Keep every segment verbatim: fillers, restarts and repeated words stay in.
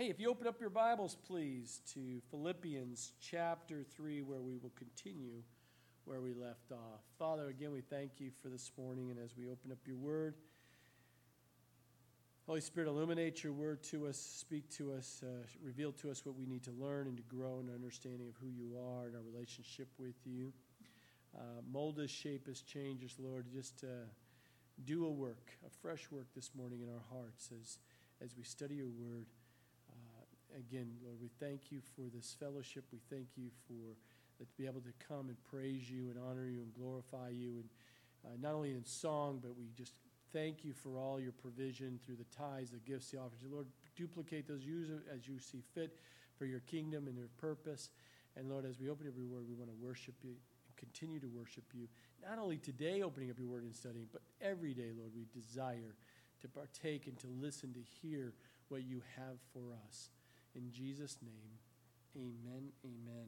Hey, if you open up your Bibles, please, to Philippians chapter three, where we will continue where we left off. Father, again, we thank you for this morning, and as we open up your word, Holy Spirit, illuminate your word to us, speak to us, uh, reveal to us what we need to learn and to grow in understanding of who you are and our relationship with you. Uh, mold us, shape us, change us, Lord. Just uh, do a work, a fresh work this morning in our hearts as, as we study your word. Uh, again, Lord, we thank you for this fellowship. We thank you for that to be able to come and praise you and honor you and glorify you, and uh, not only in song, but we just thank you for all your provision through the tithes, the gifts, the offerings. Lord, duplicate those as you see fit for your kingdom and your purpose. And Lord, as we open up your word, we want to worship you and continue to worship you. Not only today, opening up your word and studying, but every day, Lord, we desire to partake and to listen, to hear what you have for us. In Jesus' name, amen, amen.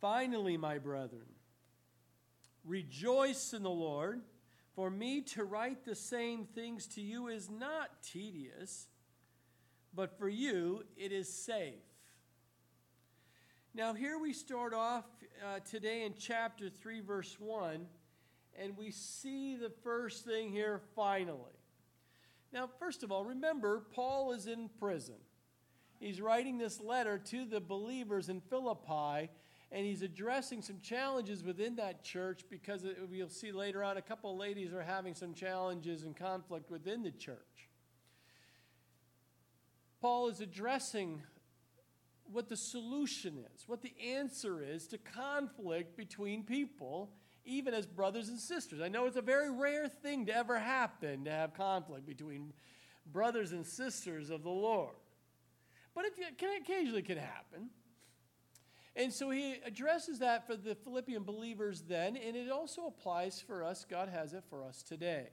Finally, my brethren, rejoice in the Lord. For me to write the same things to you is not tedious, but for you it is safe. Now here we start off uh, today in chapter three, verse one, and we see the first thing here, finally. Now, first of all, remember, Paul is in prison. He's writing this letter to the believers in Philippi, and he's addressing some challenges within that church, because it, we'll see later on a couple of ladies are having some challenges and conflict within the church. Paul is addressing what the solution is, what the answer is to conflict between people, even as brothers and sisters. I know it's a very rare thing to ever happen, to have conflict between brothers and sisters of the Lord. But it can, occasionally can happen. And so he addresses that for the Philippian believers then, and it also applies for us. God has it for us today.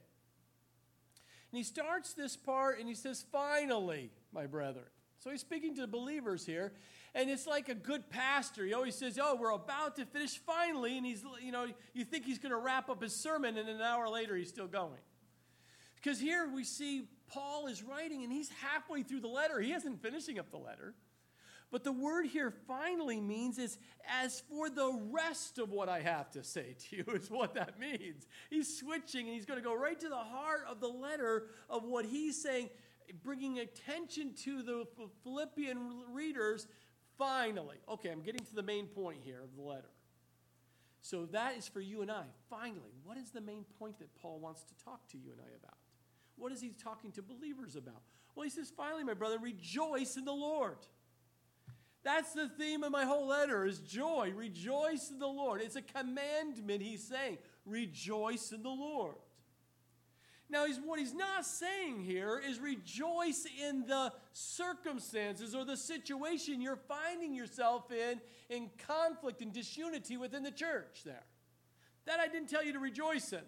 And he starts this part, and he says, finally, my brethren. So he's speaking to the believers here, and it's like a good pastor. He always says, oh, we're about to finish finally, and he's, you know, you think he's going to wrap up his sermon, and an hour later he's still going. Because here we see Paul is writing, and he's halfway through the letter. He isn't finishing up the letter. But the word here, finally, means is, as for the rest of what I have to say to you, is what that means. He's switching, and he's going to go right to the heart of the letter of what he's saying, bringing attention to the Philippian readers, finally. Okay, I'm getting to the main point here of the letter. So that is for you and I. Finally, what is the main point that Paul wants to talk to you and I about? What is he talking to believers about? Well, he says, finally, my brother, rejoice in the Lord. That's the theme of my whole letter, is joy. Rejoice in the Lord. It's a commandment he's saying. Rejoice in the Lord. Now, he's, what he's not saying here is rejoice in the circumstances or the situation you're finding yourself in, in conflict and disunity within the church there. That I didn't tell you to rejoice in.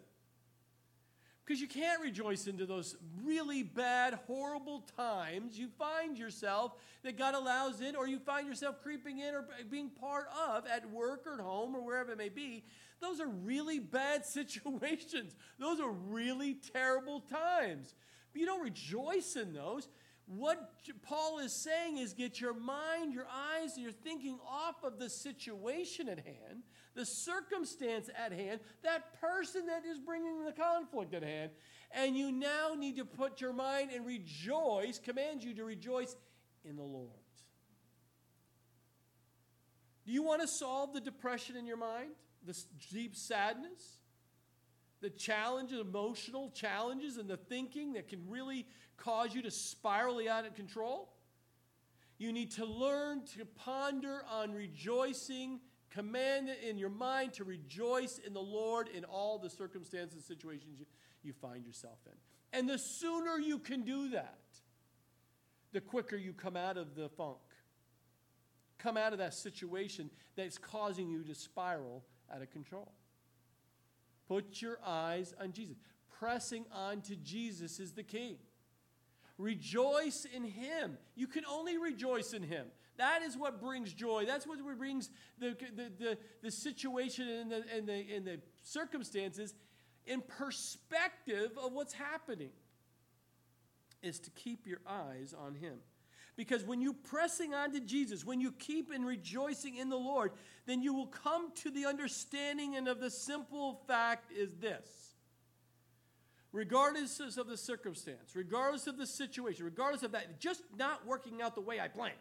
Because you can't rejoice into those really bad, horrible times you find yourself that God allows in, or you find yourself creeping in or being part of at work or at home or wherever it may be. Those are really bad situations. Those are really terrible times. But you don't rejoice in those. What Paul is saying is get your mind, your eyes, and your thinking off of the situation at hand, the circumstance at hand, that person that is bringing the conflict at hand, and you now need to put your mind and rejoice, commands you to rejoice in the Lord. Do you want to solve the depression in your mind, the deep sadness, the challenges, emotional challenges, and the thinking that can really cause you to spiral out of control? You need to learn to ponder on rejoicing, command in your mind to rejoice in the Lord in all the circumstances and situations you, you find yourself in. And the sooner you can do that, the quicker you come out of the funk, come out of that situation that's causing you to spiral out of control. Put your eyes on Jesus. Pressing on to Jesus is the key. Rejoice in him. You can only rejoice in him. That is what brings joy. That's what brings the, the, the, the situation and the, and, the, and the circumstances in perspective of what's happening. is to keep your eyes on him. Because when you're pressing on to Jesus, when you keep and rejoicing in the Lord, then you will come to the understanding and of the simple fact is this. Regardless of the circumstance, regardless of the situation, regardless of that, just not working out the way I planned,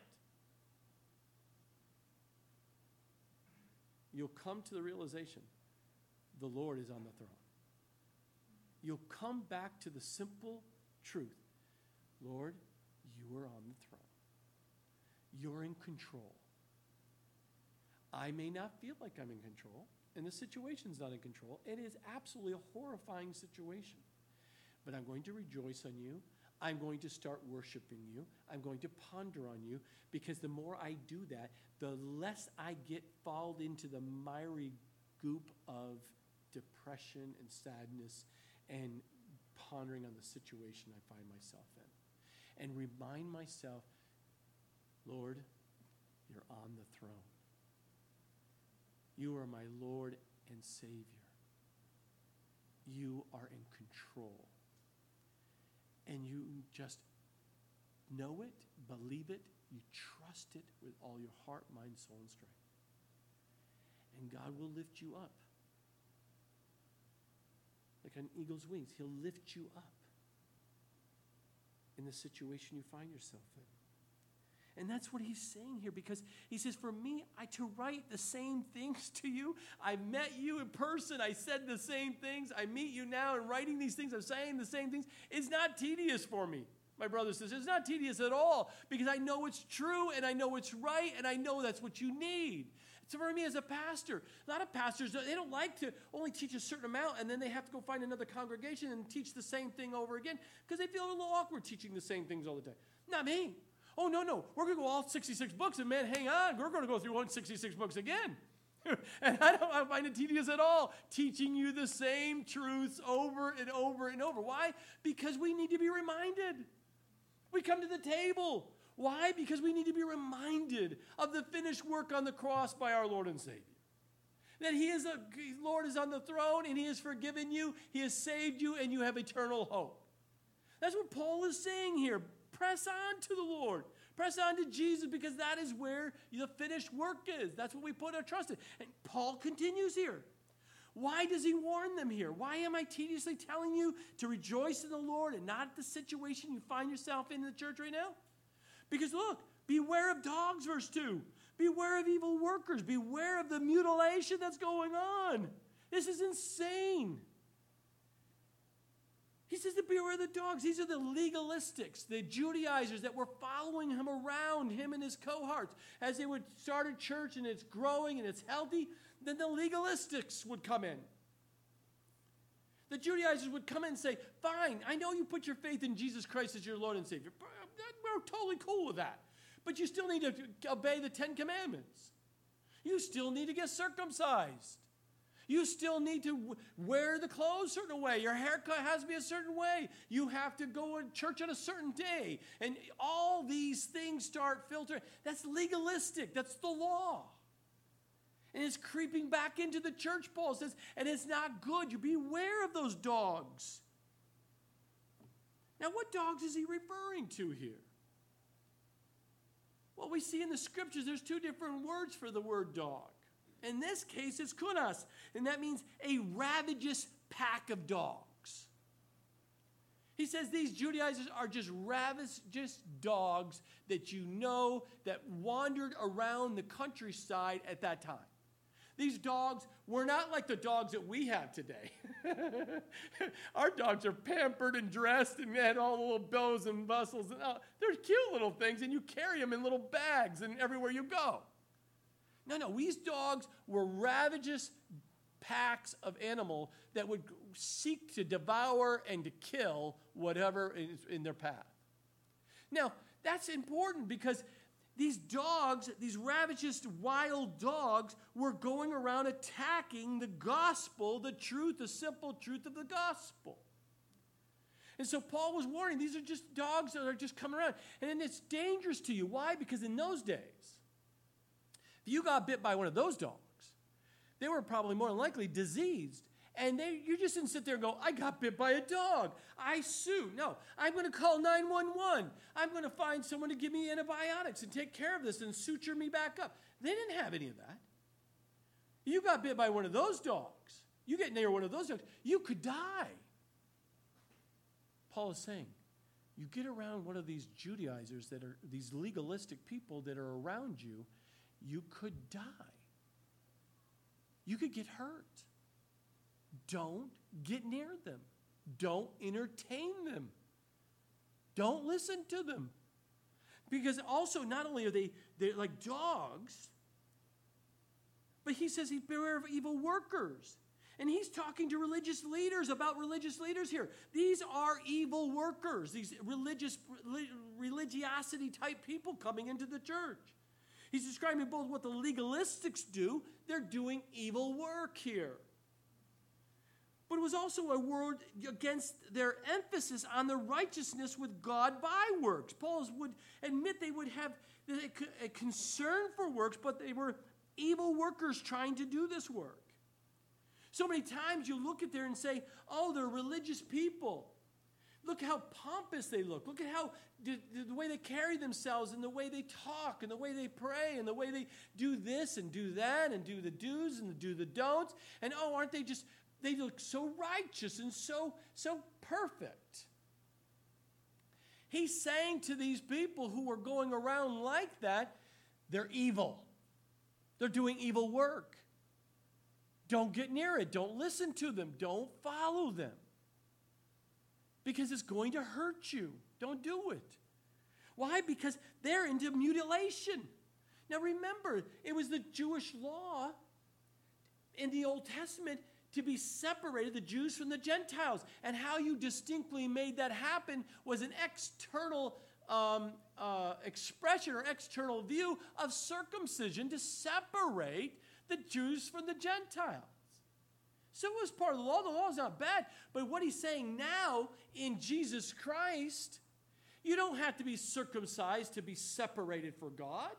you'll come to the realization the Lord is on the throne. You'll come back to the simple truth. Lord, you are on the throne. You're in control. I may not feel like I'm in control, and the situation's not in control. It is absolutely a horrifying situation. But I'm going to rejoice on you. I'm going to start worshiping you. I'm going to ponder on you, because the more I do that, the less I get fouled into the miry goop of depression and sadness and pondering on the situation I find myself in. And remind myself, Lord, you're on the throne. You are my Lord and Savior. You are in control. And you just know it, believe it, you trust it with all your heart, mind, soul, and strength. And God will lift you up. Like an eagle's wings, he'll lift you up in the situation you find yourself in. And that's what he's saying here, because he says, for me, I to write the same things to you. I met you in person. I said the same things. I meet you now and writing these things. I'm saying the same things. It's not tedious for me, my brother says. It's not tedious at all, because I know it's true and I know it's right and I know that's what you need. So for me as a pastor, a lot of pastors, they don't like to only teach a certain amount and then they have to go find another congregation and teach the same thing over again because they feel a little awkward teaching the same things all the time. Not me. Oh, no, no. We're going to go all sixty-six books, and man, hang on. We're going to go through one hundred sixty-six books again. And I don't I find it tedious at all teaching you the same truths over and over and over. Why? Because we need to be reminded. We come to the table. Why? Because we need to be reminded of the finished work on the cross by our Lord and Savior. That He is a Lord is on the throne and He has forgiven you, He has saved you, and you have eternal hope. That's what Paul is saying here. Press on to the Lord. Press on to Jesus, because that is where the finished work is. That's what we put our trust in. And Paul continues here. Why does he warn them here? Why am I tediously telling you to rejoice in the Lord and not the situation you find yourself in the church right now? Because look, beware of dogs, verse two. Beware of evil workers. Beware of the mutilation that's going on. This is insane. He says to beware of the dogs. These are the legalistics, the Judaizers that were following him around, him and his cohorts. As they would start a church and it's growing and it's healthy, then the legalistics would come in. The Judaizers would come in and say, fine, I know you put your faith in Jesus Christ as your Lord and Savior. We're totally cool with that. But you still need to obey the Ten Commandments. You still need to get circumcised. You still need to wear the clothes a certain way. Your haircut has to be a certain way. You have to go to church on a certain day. And all these things start filtering. That's legalistic. That's the law. And it's creeping back into the church, Paul says. And it's not good. You beware of those dogs. Now, what dogs is he referring to here? Well, we see in the scriptures there's two different words for the word dog. In this case, it's kunas, and that means a ravenous pack of dogs. He says these Judaizers are just ravenous dogs that you know that wandered around the countryside at that time. These dogs were not like the dogs that we have today. Our dogs are pampered and dressed and had all the little bells and bustles. And all. They're cute little things, and you carry them in little bags and everywhere you go. No, no, these dogs were ravenous packs of animal that would seek to devour and to kill whatever is in their path. Now, that's important because these dogs, these ravenous wild dogs, were going around attacking the gospel, the truth, the simple truth of the gospel. And so Paul was warning, these are just dogs that are just coming around. And it's dangerous to you. Why? Because in those days, if you got bit by one of those dogs, they were probably more than likely diseased. And they, you just didn't sit there and go, I got bit by a dog. I sue. No, I'm going to call nine one one. I'm going to find someone to give me antibiotics and take care of this and suture me back up. They didn't have any of that. You got bit by one of those dogs. You get near one of those dogs, you could die. Paul is saying, you get around one of these Judaizers that are these legalistic people that are around you, you could die. You could get hurt. Don't get near them. Don't entertain them. Don't listen to them. Because also, not only are they they're like dogs, but he says he beware of evil workers. And he's talking to religious leaders about religious leaders here. These are evil workers, these religious religiosity type people coming into the church. He's describing both what the legalistics do, they're doing evil work here. But it was also a word against their emphasis on the righteousness with God by works. Paul would admit they would have a concern for works, but they were evil workers trying to do this work. So many times you look at there and say, oh, they're religious people. Look how pompous they look. Look at how the, the way they carry themselves and the way they talk and the way they pray and the way they do this and do that and do the do's and do the don'ts. And oh, aren't they just, they look so righteous and so, so perfect. He's saying to these people who are going around like that, they're evil. They're doing evil work. Don't get near it. Don't listen to them. Don't follow them. Because it's going to hurt you. Don't do it. Why? Because they're into mutilation. Now remember, it was the Jewish law in the Old Testament to be separated, the Jews from the Gentiles. And how you distinctly made that happen was an external um, uh, expression or external view of circumcision to separate the Jews from the Gentiles. So it was part of the law. The law is not bad. But what he's saying now in Jesus Christ, you don't have to be circumcised to be separated for God.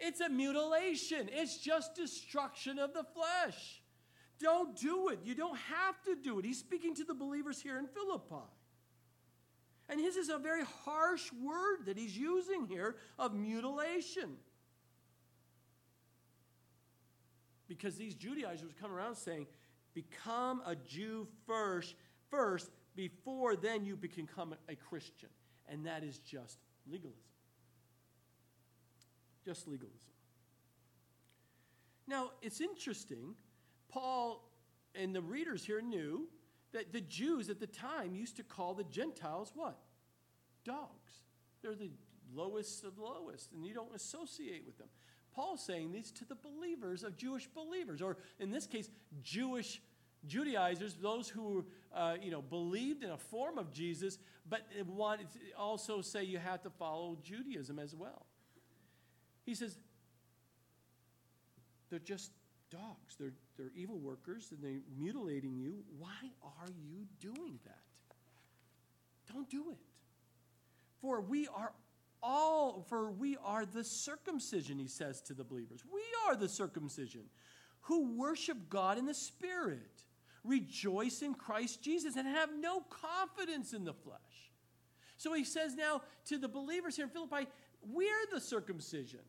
It's a mutilation. It's just destruction of the flesh. Don't do it. You don't have to do it. He's speaking to the believers here in Philippi. And his is a very harsh word that he's using here of mutilation. Because these Judaizers come around saying, become a Jew first, first, before then you become a Christian. And that is just legalism. Just legalism. Now, it's interesting, Paul and the readers here knew that the Jews at the time used to call the Gentiles what? Dogs. They're the lowest of the lowest, and you don't associate with them. Paul's saying these to the believers of Jewish believers, or in this case, Jewish Judaizers, those who uh, you know believed in a form of Jesus, but wanted to also say you have to follow Judaism as well. He says they're just dogs. They're they're evil workers, and they're mutilating you. Why are you doing that? Don't do it. For we are All, for we are the circumcision, he says to the believers. We are the circumcision who worship God in the Spirit, rejoice in Christ Jesus, and have no confidence in the flesh. So he says now to the believers here in Philippi, we're the circumcision.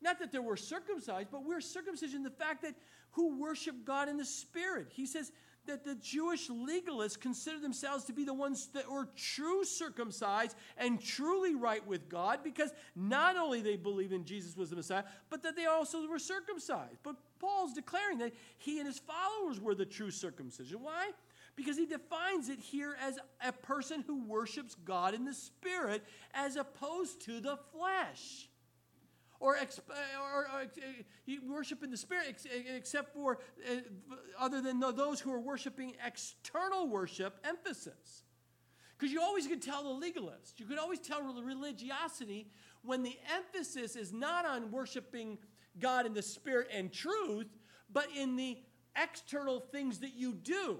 Not that they were circumcised, but we're circumcision, the fact that who worship God in the Spirit. He says that the Jewish legalists consider themselves to be the ones that were true circumcised and truly right with God, because not only they believed in Jesus was the Messiah, but that they also were circumcised. But Paul's declaring that he and his followers were the true circumcision. Why? Because he defines it here as a person who worships God in the Spirit as opposed to the flesh. Or, exp- or, or uh, you worship in the Spirit, ex- except for uh, other than those who are worshiping external worship emphasis. Because you always can tell the legalist, you can always tell the religiosity when the emphasis is not on worshiping God in the Spirit and truth, but in the external things that you do.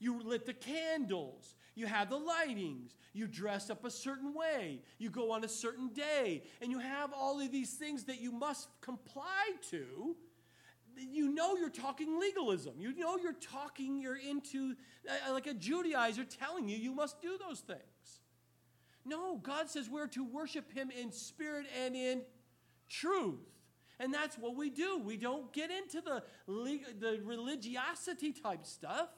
You lit the candles. You have the lightings. You dress up a certain way. You go on a certain day. And you have all of these things that you must comply to. you know you're talking legalism. You know you're talking, you're into, like a Judaizer telling you you must do those things. No, God says we're to worship him in spirit and in truth. And that's what we do. We don't get into the the religiosity type stuff.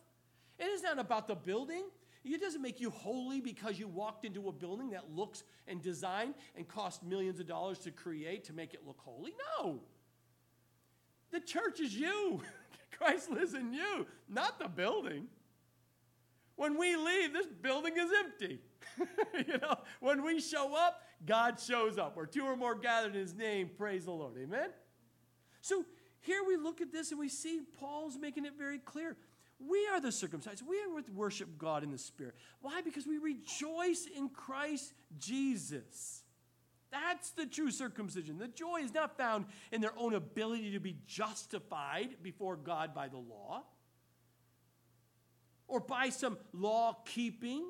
It is not about the building. It doesn't make you holy because you walked into a building that looks and designed and cost millions of dollars to create to make it look holy. No. The church is you. Christ lives in you, not the building. When we leave, this building is empty. You know, when we show up, God shows up. Where two or more gathered in his name, praise the Lord. Amen? So here we look at this and we see Paul's making it very clear. We are the circumcised. We are to worship God in the Spirit. Why? Because we rejoice in Christ Jesus. That's the true circumcision. The joy is not found in their own ability to be justified before God by the law or by some law keeping.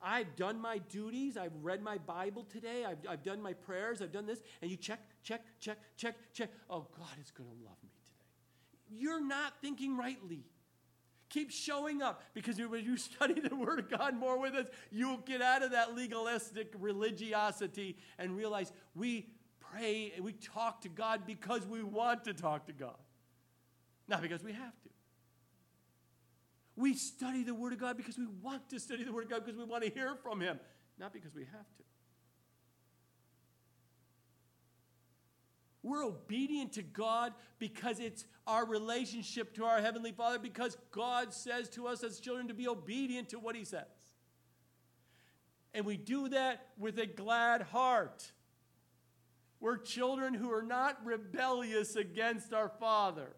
I've done my duties. I've read my Bible today. I've, I've done my prayers. I've done this. And you check, check, check, check, check. Oh, God is going to love me today. You're not thinking rightly. Keep showing up, because when you study the Word of God more with us, you'll get out of that legalistic religiosity and realize we pray and we talk to God because we want to talk to God, not because we have to. We study the Word of God because we want to study the Word of God, because we want to hear from him, not because we have to. We're obedient to God because it's our relationship to our Heavenly Father, because God says to us as children to be obedient to what he says. And we do that with a glad heart. We're children who are not rebellious against our Father,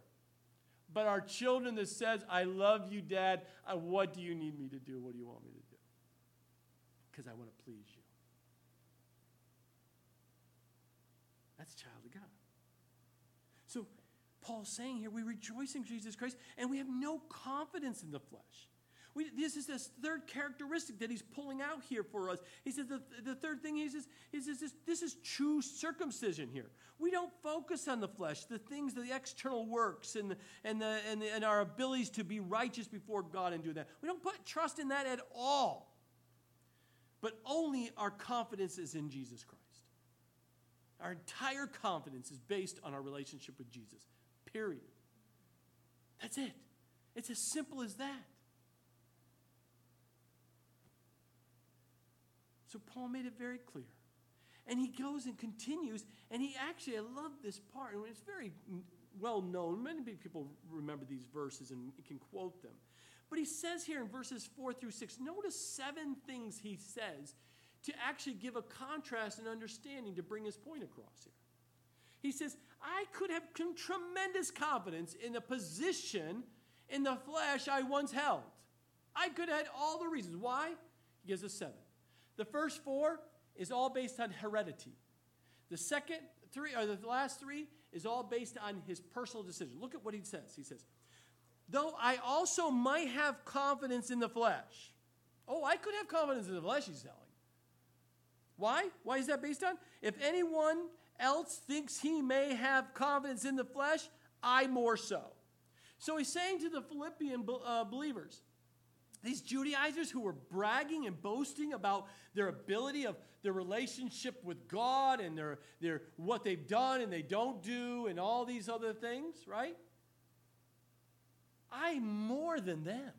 but our children that says, I love you, Dad. What do you need me to do? What do you want me to do? Because I want to please you. That's child of God. So Paul's saying here, we rejoice in Jesus Christ, and we have no confidence in the flesh. We, this is this third characteristic that he's pulling out here for us. He says the, the third thing he says is this, this is true circumcision here. We don't focus on the flesh, the things, the external works, and the, and the and the, and our abilities to be righteous before God and do that. We don't put trust in that at all. But only our confidence is in Jesus Christ. Our entire confidence is based on our relationship with Jesus, period. That's it. It's as simple as that. So Paul made it very clear. And he goes and continues, and he actually, I love this part, and it's very well known. Many people remember these verses and can quote them. But he says here in verses four through six, notice seven things he says to actually give a contrast and understanding to bring his point across here. He says, I could have tremendous confidence in the position in the flesh I once held. I could have had all the reasons. Why? He gives us seven. The first four is all based on heredity. The second three, or the last three, is all based on his personal decision. Look at what he says. He says, though I also might have confidence in the flesh. Oh, I could have confidence in the flesh, he's telling. Why? Why is that based on? If anyone else thinks he may have confidence in the flesh, I more so. So he's saying to the Philippian uh, believers, these Judaizers who were bragging and boasting about their ability of their relationship with God and their, their what they've done and they don't do and all these other things, right? I'm more than them.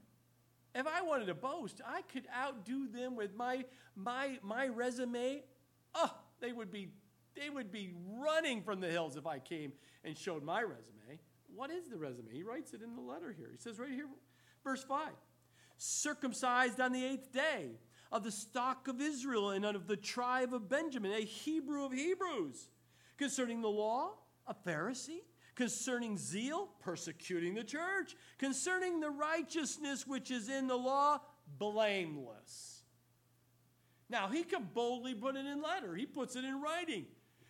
If I wanted to boast, I could outdo them with my my my resume. Oh, they would be they would be running from the hills if I came and showed my resume. What is the resume? He writes it in the letter here. He says right here, verse five, circumcised on the eighth day, of the stock of Israel and of the tribe of Benjamin, a Hebrew of Hebrews, concerning the law, a Pharisee, concerning zeal, persecuting the church, concerning the righteousness which is in the law, blameless. Now, he can boldly put it in letter. He puts it in writing.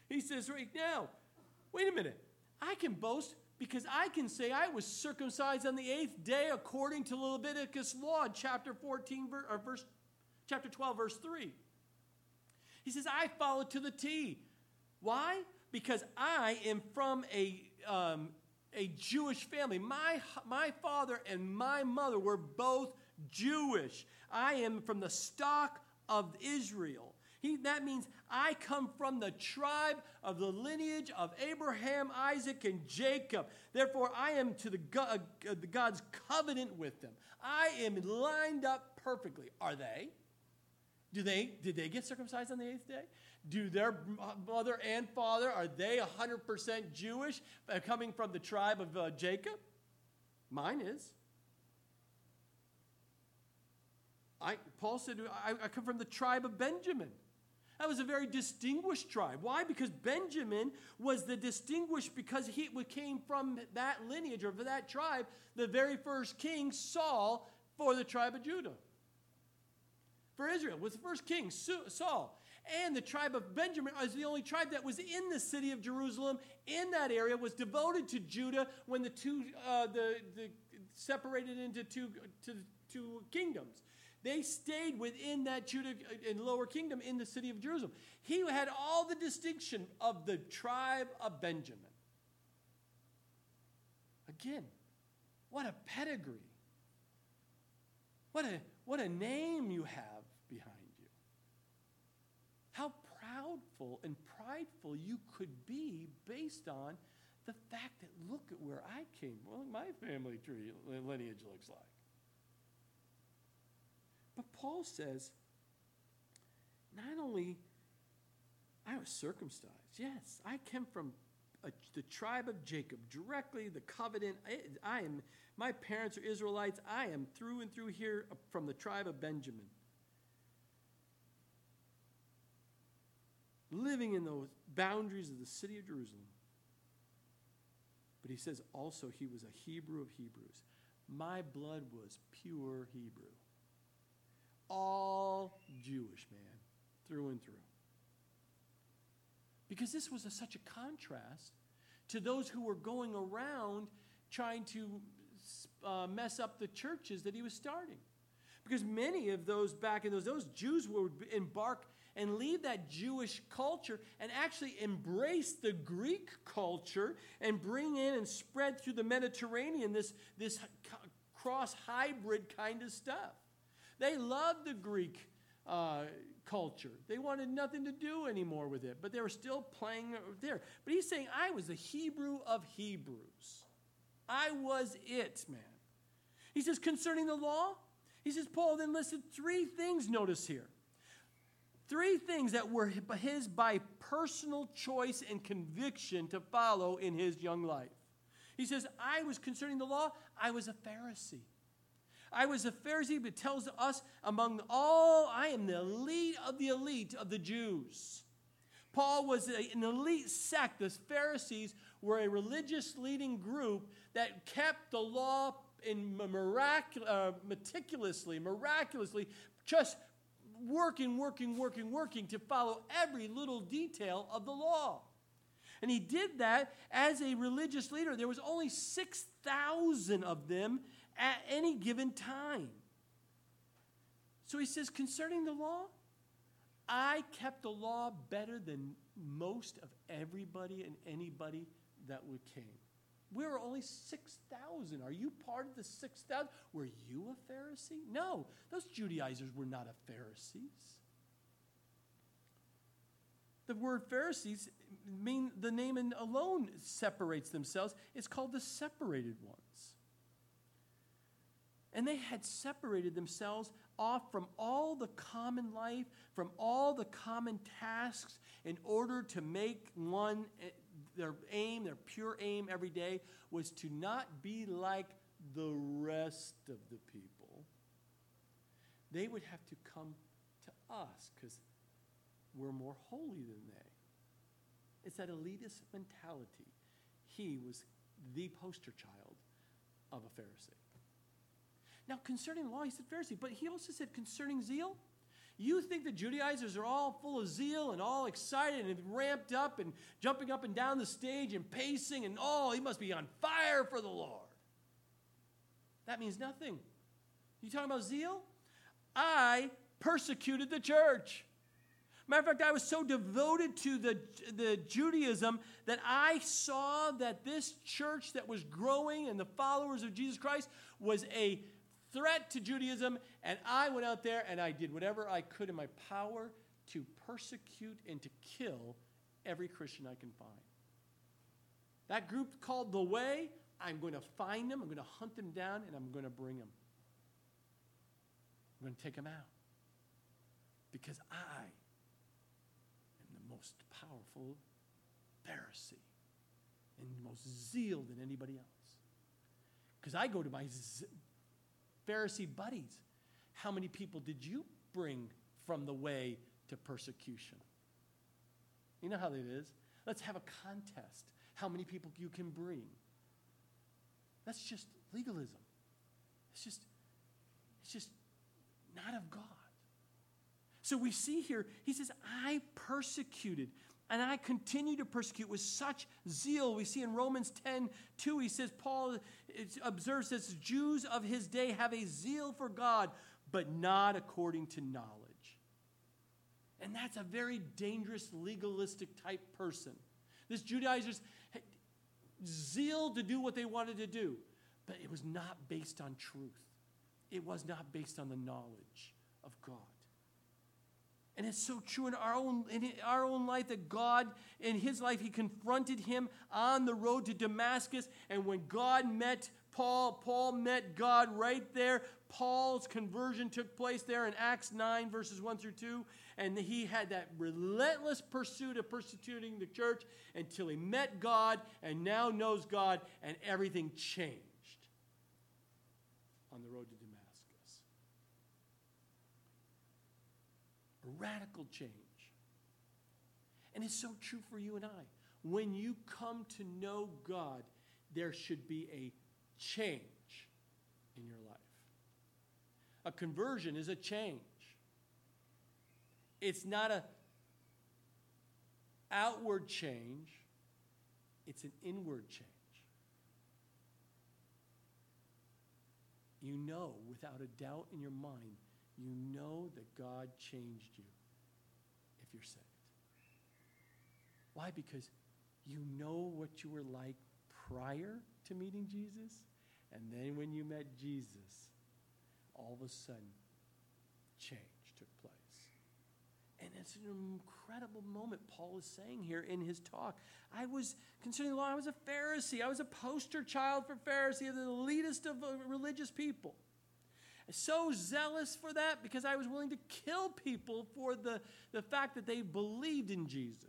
He says right now, wait a minute. I can boast because I can say I was circumcised on the eighth day according to Leviticus law, chapter fourteen, or verse, chapter twelve, verse three. He says, I followed to the T. Why? Because I am from a, um, a Jewish family. My, my father and my mother were both Jewish. I am from the stock of Israel. He, that means I come from the tribe of the lineage of Abraham, Isaac, and Jacob. Therefore, I am to the, God, uh, the God's covenant with them. I am lined up perfectly. Are they? Do they? Did they get circumcised on the eighth day? Do their mother and father, are they one hundred percent Jewish, uh, coming from the tribe of uh, Jacob? Mine is. I, Paul said, I, I come from the tribe of Benjamin. That was a very distinguished tribe. Why? Because Benjamin was the distinguished, because he came from that lineage or that tribe, the very first king, Saul, for the tribe of Judah. For Israel was the first king, Saul. And the tribe of Benjamin is the only tribe that was in the city of Jerusalem, in that area, was devoted to Judah when the two, uh, the, the separated into two, to, two kingdoms. They stayed within that Judah and lower kingdom in the city of Jerusalem. He had all the distinction of the tribe of Benjamin. Again, what a pedigree. What a, what a name you have behind you. How proudful and prideful you could be based on the fact that, look at where I came from. Well, my family tree lineage looks like. But Paul says, not only I was circumcised, yes, I came from a, the tribe of Jacob, directly the covenant. I, I am, my parents are Israelites. I am through and through here from the tribe of Benjamin. Living in those boundaries of the city of Jerusalem. But he says also he was a Hebrew of Hebrews. My blood was pure Hebrew. All Jewish, man, through and through. Because this was a, such a contrast to those who were going around trying to uh, mess up the churches that he was starting. Because many of those back in those, those Jews would embark and leave that Jewish culture and actually embrace the Greek culture and bring in and spread through the Mediterranean this, this cross-hybrid kind of stuff. They loved the Greek uh, culture. They wanted nothing to do anymore with it, but they were still playing there. But he's saying, I was the Hebrew of Hebrews. I was it, man. He says, concerning the law, he says, Paul then listed three things, notice here. Three things that were his by personal choice and conviction to follow in his young life. He says, I was concerning the law, I was a Pharisee. I was a Pharisee, but tells us among all, I am the elite of the elite of the Jews. Paul was a, an elite sect. The Pharisees were a religious leading group that kept the law in miracu- uh, meticulously, miraculously, just working, working, working, working to follow every little detail of the law. And he did that as a religious leader. There was only six thousand of them at any given time. So he says, concerning the law, I kept the law better than most of everybody and anybody that came. We were only six thousand. Are you part of the six thousand? Were you a Pharisee? No, those Judaizers were not a Pharisees. The word Pharisees mean the name alone separates themselves. It's called the separated ones. And they had separated themselves off from all the common life, from all the common tasks, in order to make one, their aim, their pure aim every day, was to not be like the rest of the people. They would have to come to us because we're more holy than they. It's that elitist mentality. He was the poster child of a Pharisee. Now, concerning the law, he said Pharisee, but he also said concerning zeal. You think the Judaizers are all full of zeal and all excited and ramped up and jumping up and down the stage and pacing and all. Oh, he must be on fire for the Lord. That means nothing. You talking about zeal? I persecuted the church. Matter of fact, I was so devoted to the, the Judaism that I saw that this church that was growing and the followers of Jesus Christ was a threat to Judaism, and I went out there and I did whatever I could in my power to persecute and to kill every Christian I can find. That group called The Way, I'm going to find them, I'm going to hunt them down, and I'm going to bring them. I'm going to take them out. Because I am the most powerful Pharisee and the most zeal than anybody else. Because I go to my z- Pharisee buddies. How many people did you bring from the way to persecution? You know how that is. Let's have a contest. How many people you can bring. That's just legalism. It's just, it's just not of God. So we see here, he says, I persecuted, and I continue to persecute with such zeal. We see in Romans ten two, he says, Paul observes this, Jews of his day have a zeal for God, but not according to knowledge. And that's a very dangerous, legalistic type person. This Judaizers had zeal to do what they wanted to do, but it was not based on truth. It was not based on the knowledge of God. And it's so true in our own in our own life that God, in his life, he confronted him on the road to Damascus. And when God met Paul, Paul met God right there. Paul's conversion took place there in Acts nine, verses one through two. And he had that relentless pursuit of persecuting the church until he met God and now knows God, and everything changed on the road to Damascus. A radical change. And it's so true for you and I. When you come to know God, there should be a change in your life. A conversion is a change. It's not an outward change. It's an inward change. You know, without a doubt in your mind, you know that God changed you if you're saved. Why? Because you know what you were like prior to meeting Jesus, and then when you met Jesus, all of a sudden, change took place. And it's an incredible moment Paul is saying here in his talk. I was, concerning the law, I was a Pharisee. I was a poster child for Pharisee, the elitist of religious people. So zealous for that because I was willing to kill people for the, the fact that they believed in Jesus.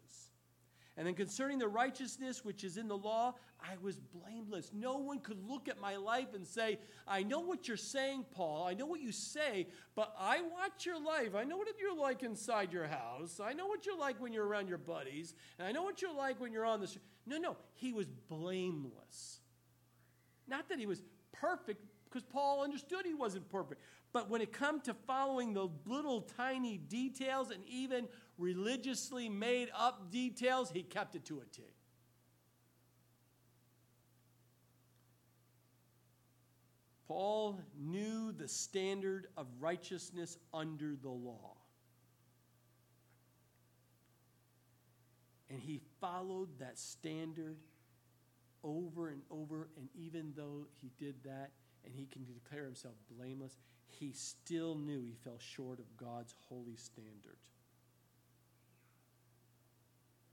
And then concerning the righteousness which is in the law, I was blameless. No one could look at my life and say, I know what you're saying, Paul. I know what you say, but I watch your life. I know what you're like inside your house. I know what you're like when you're around your buddies. And I know what you're like when you're on the street. No, no, he was blameless. Not that he was perfect, because Paul understood he wasn't perfect. But when it comes to following the little tiny details and even religiously made up details, he kept it to a T. Paul knew the standard of righteousness under the law. And he followed that standard over and over, and even though he did that, and he can declare himself blameless, he still knew he fell short of God's holy standard.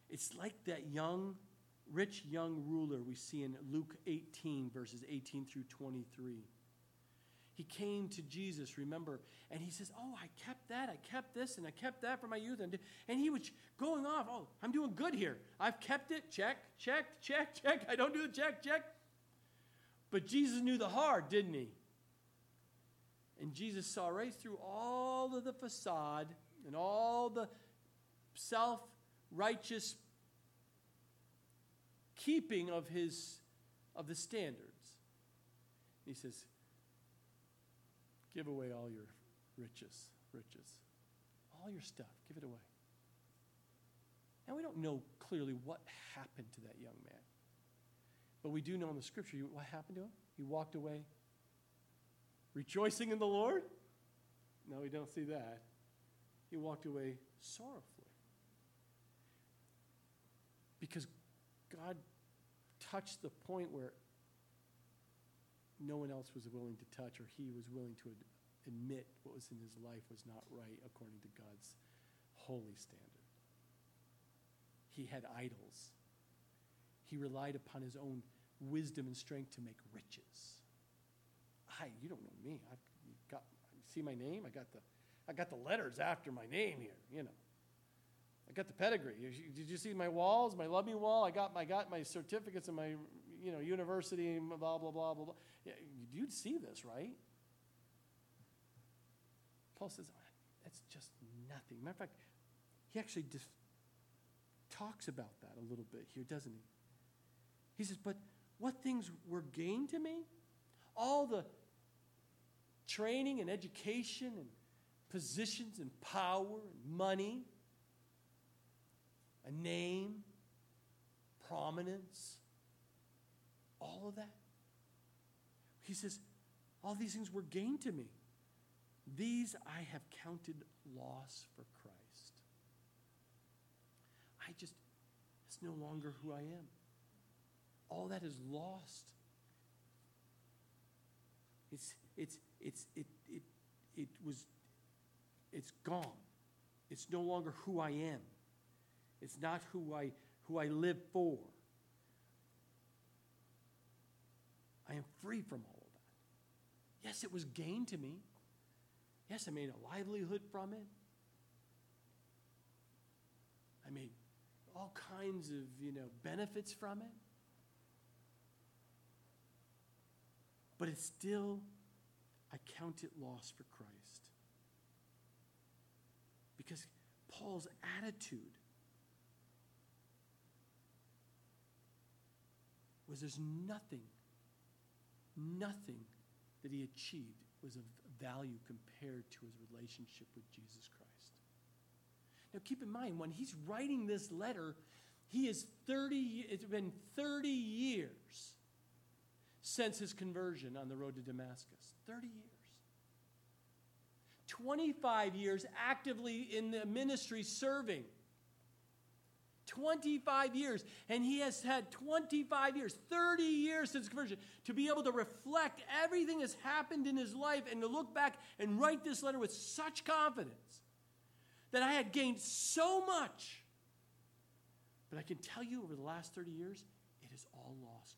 It's like that young, rich young ruler we see in Luke eighteen, verses eighteen through twenty-three. He came to Jesus, remember, and he says, oh, I kept that, I kept this, and I kept that for my youth. And he was going off, oh, I'm doing good here. I've kept it, check, check, check, check. I don't do the check, check. But Jesus knew the heart, didn't he? And Jesus saw right through all of the facade and all the self-righteous keeping of his of the standards. And he says, give away all your riches, riches. All your stuff, give it away. Now we don't know clearly what happened to that young man. But we do know in the scripture what happened to him. He walked away rejoicing in the Lord. No, we don't see that. He walked away sorrowfully. because God touched the point where no one else was willing to touch, or he was willing to ad- admit what was in his life was not right according to God's holy standard. He had idols. He relied upon his own wisdom and strength to make riches. I, you don't know me. I got, see my name? I got the, I got the letters after my name here. You know, I got the pedigree. Did you see my walls? My love me wall. I got my, I got my certificates in my, you know, university. Blah blah blah blah blah. Yeah, you'd see this, right? Paul says that's just nothing. Matter of fact, he actually just talks about that a little bit here, doesn't he? He says, but what things were gain to me? All the training and education and positions and power and money, a name, prominence, all of that. He says, all these things were gain to me. These I have counted loss for Christ. I just, it's no longer who I am. All that is lost. It's it's it's it it it was it's gone. It's no longer who I am. It's not who I who I live for. I am free from all of that. Yes, it was gain to me. Yes, I made a livelihood from it. I made all kinds of, you know, benefits from it. But it's still, I count it loss for Christ. Because Paul's attitude was there's nothing, nothing that he achieved was of value compared to his relationship with Jesus Christ. Now keep in mind, when he's writing this letter, he is thirty, it's been thirty years since his conversion on the road to Damascus. thirty years. twenty-five years actively in the ministry serving. twenty-five years. And he has had twenty-five years, thirty years since conversion, to be able to reflect everything that's happened in his life and to look back and write this letter with such confidence that I had gained so much. But I can tell you over the last thirty years, it is all lost.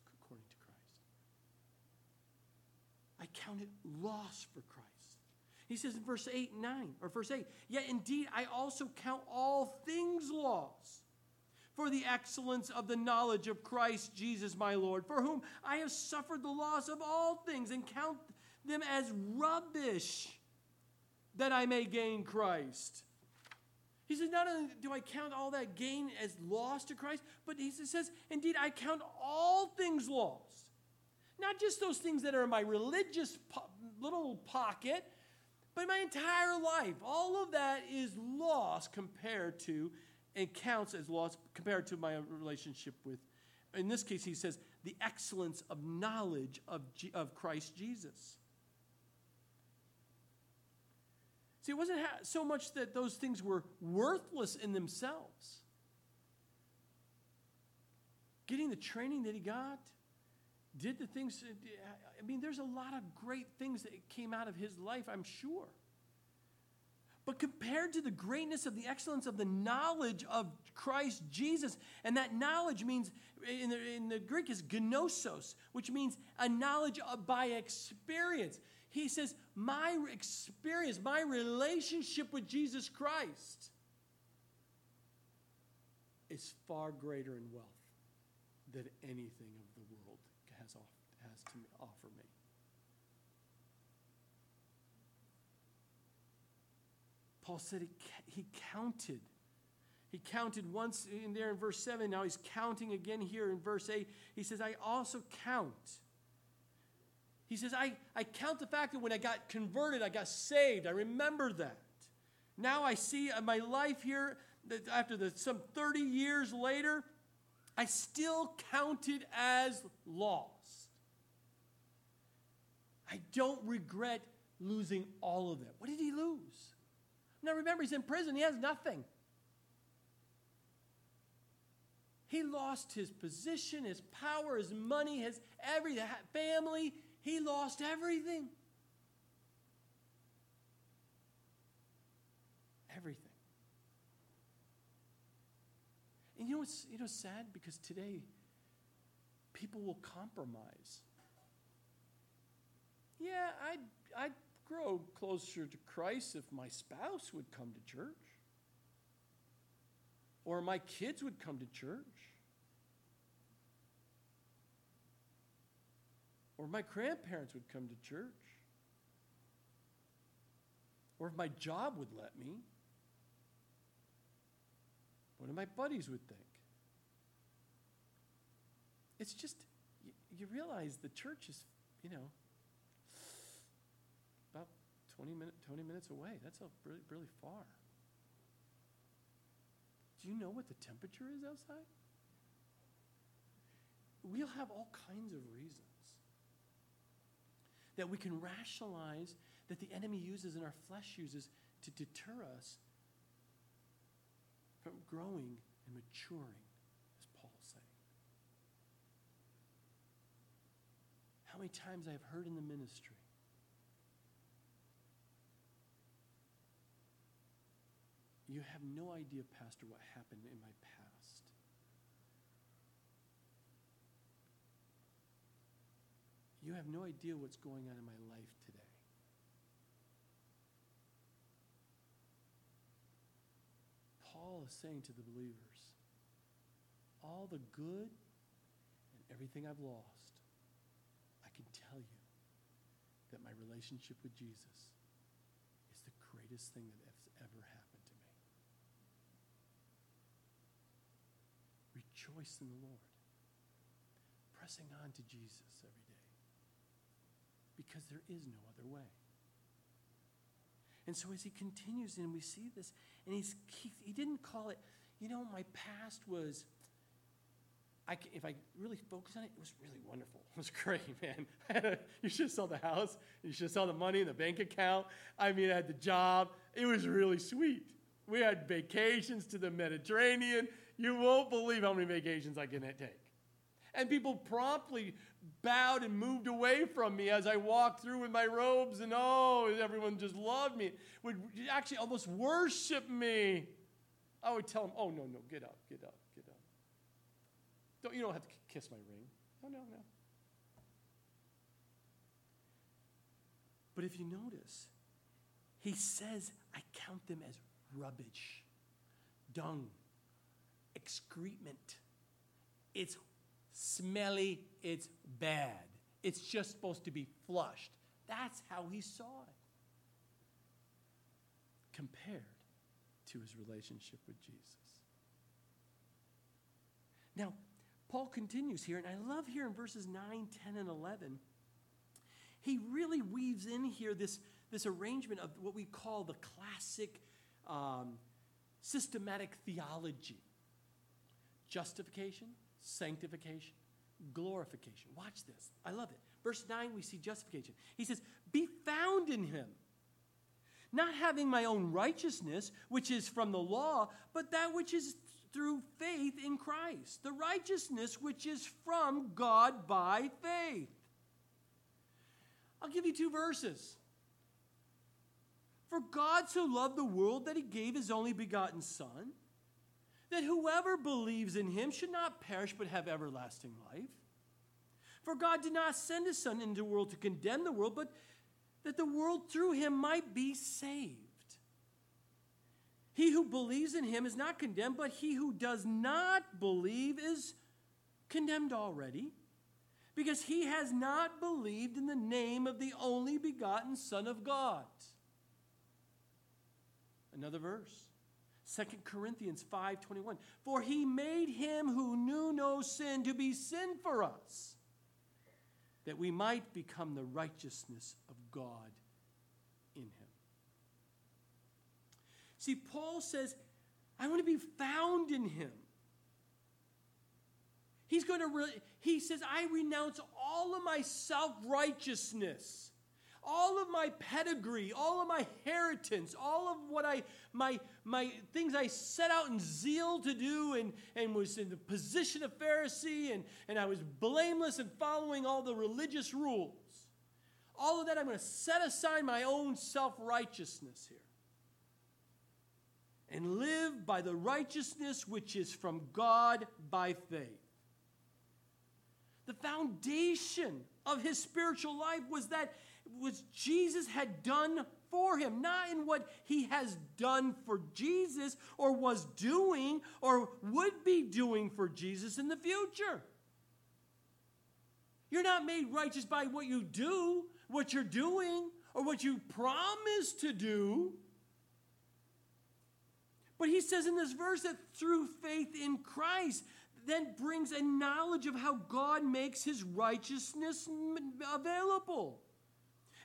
I count it loss for Christ. He says in verse eight and nine, or verse eight, yet indeed I also count all things loss for the excellence of the knowledge of Christ Jesus my Lord, for whom I have suffered the loss of all things and count them as rubbish that I may gain Christ. He says, not only do I count all that gain as loss to Christ, but he says, indeed I count all things loss. Not just those things that are in my religious po- little pocket, but my entire life. All of that is loss compared to, and counts as loss compared to my relationship with, in this case he says, the excellence of knowledge of, G- of Christ Jesus. See, it wasn't ha- so much that those things were worthless in themselves. Getting the training that he got, did the things, I mean, there's a lot of great things that came out of his life, I'm sure. But compared to the greatness of the excellence of the knowledge of Christ Jesus, and that knowledge means, in the, in the Greek is gnosis, which means a knowledge of, by experience. He says, my experience, my relationship with Jesus Christ is far greater in wealth than anything of the world has to offer me. Paul said he, he counted. He counted once in there in verse seven. Now he's counting again here in verse eight. He says, I also count. He says, I, I count the fact that when I got converted, I got saved. I remember that. Now I see my life here, that after the, some thirty years later, I still count it as loss. I don't regret losing all of it. What did he lose? Now remember, he's in prison. He has nothing. He lost his position, his power, his money, his every family. He lost everything. Everything. And you know what's you know sad? Because today, people will compromise. Yeah, I'd, I'd grow closer to Christ if my spouse would come to church. Or my kids would come to church. Or my grandparents would come to church. Or if my job would let me. What do my buddies would think? It's just, you, you realize the church is, you know, about twenty, minute, twenty minutes away. That's really, really far. Do you know what the temperature is outside? We'll have all kinds of reasons that we can rationalize that the enemy uses and our flesh uses to deter us from growing and maturing, as Paul's saying. How many times I have heard in the ministry, you have no idea, Pastor, what happened in my past. You have no idea what's going on in my life today. Paul is saying to the believers, all the good and everything I've lost, I can tell you that my relationship with Jesus is the greatest thing that has ever happened to me. Rejoice in the Lord, pressing on to Jesus every day, because there is no other way. And so as he continues, and we see this, and he's, he, he didn't call it, you know, my past was, I, if I really focus on it, it was really wonderful. It was great, man. I had a, you should have sold the house. You should have sold the money in the bank account. I mean, I had the job. It was really sweet. We had vacations to the Mediterranean. You won't believe how many vacations I can take. And people promptly bowed and moved away from me as I walked through with my robes, and oh, everyone just loved me, would actually almost worship me. I would tell them, oh, no, no, get up, get up, get up. Don't, you don't have to kiss my ring. No, no, no. But if you notice, he says, I count them as rubbish, dung, excrement. It's smelly, it's bad. It's just supposed to be flushed. That's how he saw it, compared to his relationship with Jesus. Now, Paul continues here, and I love here in verses nine, ten, and eleven, he really weaves in here this, this arrangement of what we call the classic um, systematic theology. Justification, sanctification, glorification. Watch this. I love it. Verse nine, we see justification. He says, be found in him, not having my own righteousness, which is from the law, but that which is through faith in Christ, the righteousness which is from God by faith. I'll give you two verses. For God so loved the world that he gave his only begotten Son, that whoever believes in him should not perish but have everlasting life. For God did not send his Son into the world to condemn the world, but that the world through him might be saved. He who believes in him is not condemned, but he who does not believe is condemned already, because he has not believed in the name of the only begotten Son of God. Another verse. Second Corinthians five twenty-one, for he made him who knew no sin to be sin for us, that we might become the righteousness of God in him. See, Paul says, I want to be found in him. He's going to re- he says, I renounce all of my self-righteousness, all of my pedigree, all of my inheritance, all of what I, my, my things I set out in zeal to do and, and was in the position of Pharisee and, and I was blameless in following all the religious rules. All of that, I'm going to set aside my own self-righteousness here and live by the righteousness which is from God by faith. The foundation of his spiritual life was that was Jesus had done for him, not in what he has done for Jesus or was doing or would be doing for Jesus in the future. You're not made righteous by what you do, what you're doing, or what you promise to do. But he says in this verse that through faith in Christ then brings a knowledge of how God makes his righteousness available.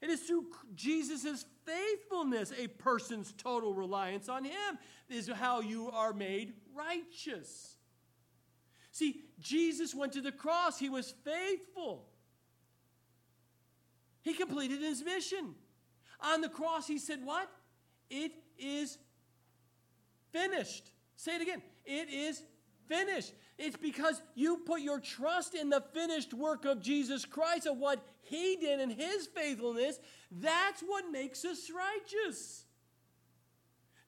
It is through Jesus' faithfulness, a person's total reliance on him is how you are made righteous. See, Jesus went to the cross. He was faithful. He completed his mission. On the cross, he said what? It is finished. Say it again. It is finished. It's because you put your trust in the finished work of Jesus Christ and what he did in his faithfulness. That's what makes us righteous.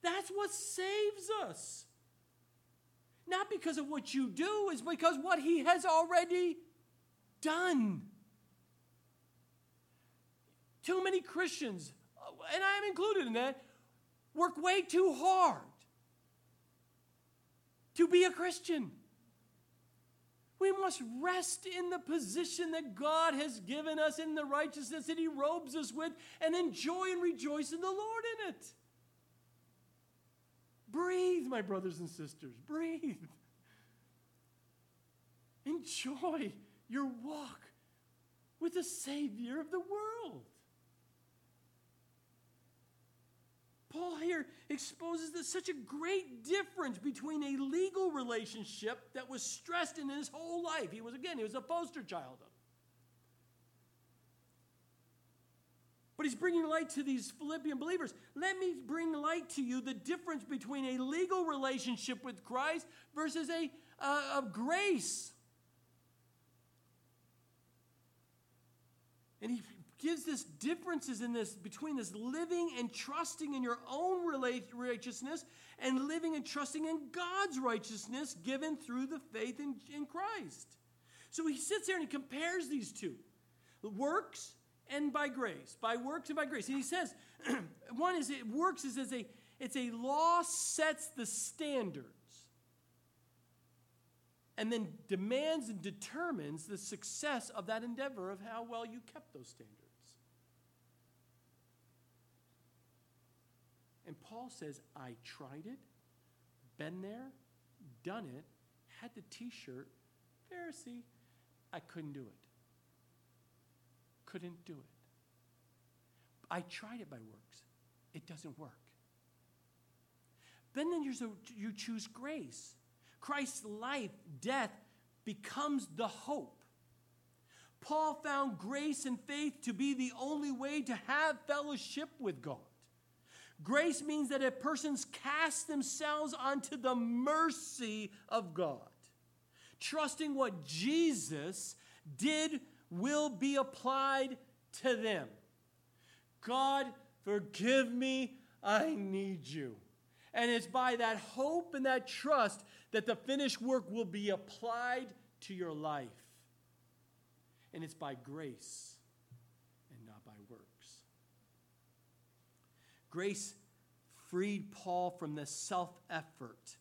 That's what saves us. Not because of what you do, it's because what he has already done. Too many Christians, and I am included in that, work way too hard to be a Christian. We must rest in the position that God has given us in the righteousness that he robes us with and enjoy and rejoice in the Lord in it. Breathe, my brothers and sisters. Breathe. Enjoy your walk with the Savior of the world. Paul here exposes this, such a great difference between a legal relationship that was stressed in his whole life. He was, again, he was a poster child of. But he's bringing light to these Philippian believers. Let me bring light to you the difference between a legal relationship with Christ versus a uh, of grace. And he gives this differences in this between this living and trusting in your own righteousness and living and trusting in God's righteousness given through the faith in, in Christ. So he sits there and he compares these two, works and by grace, by works and by grace. And he says, one is it works is as a it's a law sets the standards and then demands and determines the success of that endeavor of how well you kept those standards. And Paul says, I tried it, been there, done it, had the t-shirt, Pharisee, I couldn't do it. Couldn't do it. I tried it by works. It doesn't work. Then, then you're, you choose grace. Christ's life, death, becomes the hope. Paul found grace and faith to be the only way to have fellowship with God. Grace means that a person's cast themselves onto the mercy of God, trusting what Jesus did will be applied to them. God, forgive me, I need you. And it's by that hope and that trust that the finished work will be applied to your life. And it's by grace and not by works. Grace freed Paul from the self-effort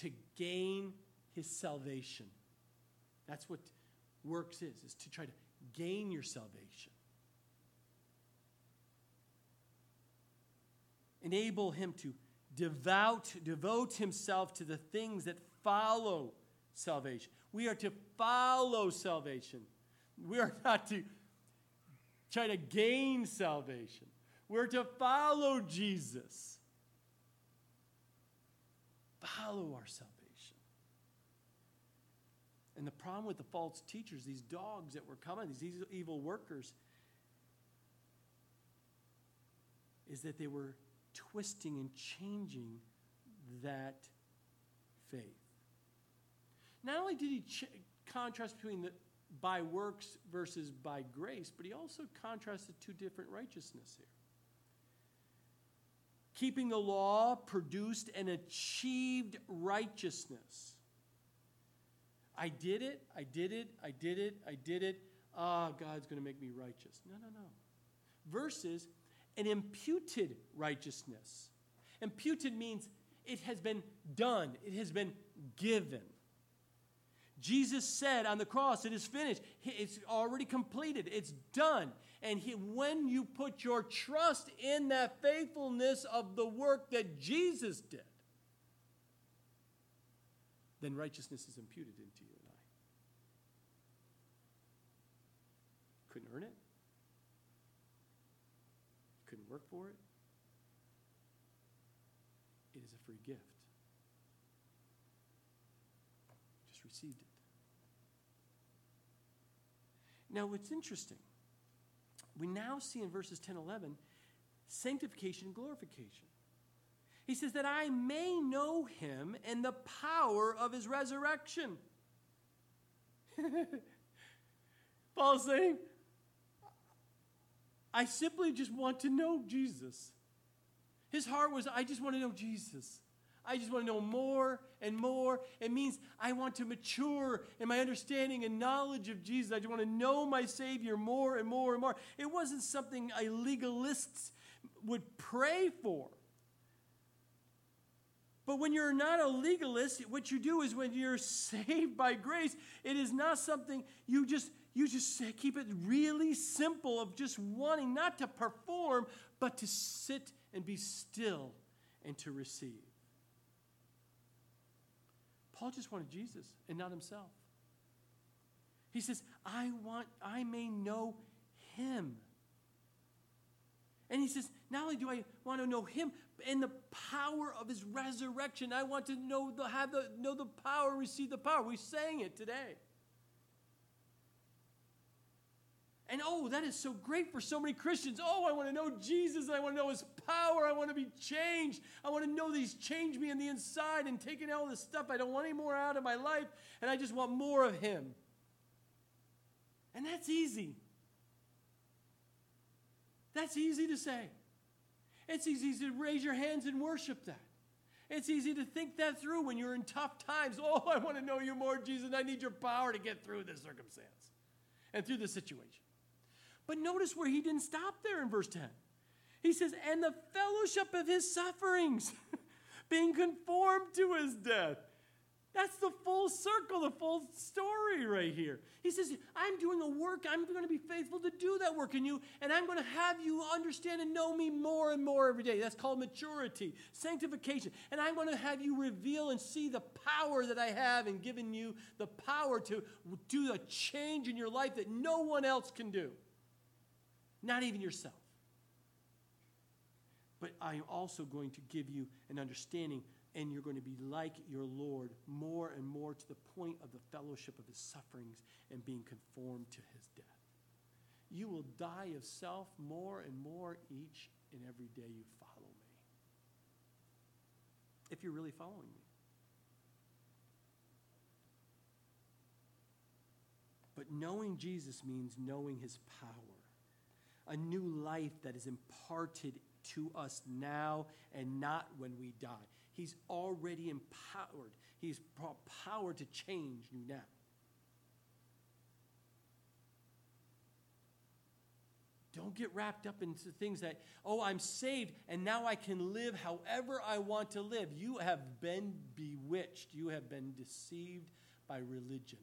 to gain his salvation. That's what works is, is to try to gain your salvation. Enable him to devout, devote himself to the things that follow salvation. We are to follow salvation. We are not to try to gain salvation. We're to follow Jesus. Follow our salvation. And the problem with the false teachers, these dogs that were coming, these evil workers, is that they were twisting and changing that faith. Not only did he ch- contrast between the by works versus by grace, but he also contrasted two different righteousness here. Keeping the law produced an achieved righteousness. I did it, I did it, I did it, I did it. Ah, oh, God's going to make me righteous. No, no, no. Versus an imputed righteousness. Imputed means it has been done. It has been given. Jesus said on the cross, it is finished. It's already completed. It's done. And he, when you put your trust in that faithfulness of the work that Jesus did, then righteousness is imputed into you and I. Couldn't earn it. Couldn't work for it. It is a free gift. Just received it. Now, what's interesting, we now see in verses ten and eleven, sanctification and glorification. He says that I may know him and the power of his resurrection. Paul's saying, I simply just want to know Jesus. His heart was, I just want to know Jesus. I just want to know more and more. It means I want to mature in my understanding and knowledge of Jesus. I just want to know my Savior more and more and more. It wasn't something a legalist would pray for. But when you're not a legalist, what you do is when you're saved by grace, it is not something you just you just keep it really simple of just wanting not to perform, but to sit and be still and to receive. Paul just wanted Jesus and not himself. He says, I want, I may know him. And he says, not only do I want to know him, and the power of his resurrection. I want to know the, have the, know the power, receive the power. We sang it today. And oh, that is so great for so many Christians. Oh, I want to know Jesus. And I want to know his power. I want to be changed. I want to know that he's changed me on the inside and taken all this stuff. I don't want any more out of my life. And I just want more of him. And that's easy. That's easy to say. It's easy to raise your hands and worship that. It's easy to think that through when you're in tough times. Oh, I want to know you more, Jesus. I need your power to get through this circumstance and through this situation. But notice where he didn't stop there in verse ten. He says, and the fellowship of his sufferings, being conformed to his death. That's the full circle, the full story right here. He says, I'm doing a work. I'm going to be faithful to do that work in you, and I'm going to have you understand and know me more and more every day. That's called maturity, sanctification. And I'm going to have you reveal and see the power that I have in giving you the power to do a change in your life that no one else can do, not even yourself. But I'm also going to give you an understanding. And you're going to be like your Lord more and more to the point of the fellowship of his sufferings and being conformed to his death. You will die of self more and more each and every day you follow me. If you're really following me. But knowing Jesus means knowing his power. A new life that is imparted to us now and not when we die. He's already empowered. He's brought power to change you now. Don't get wrapped up into things that, oh, I'm saved and now I can live however I want to live. You have been bewitched. You have been deceived by religion.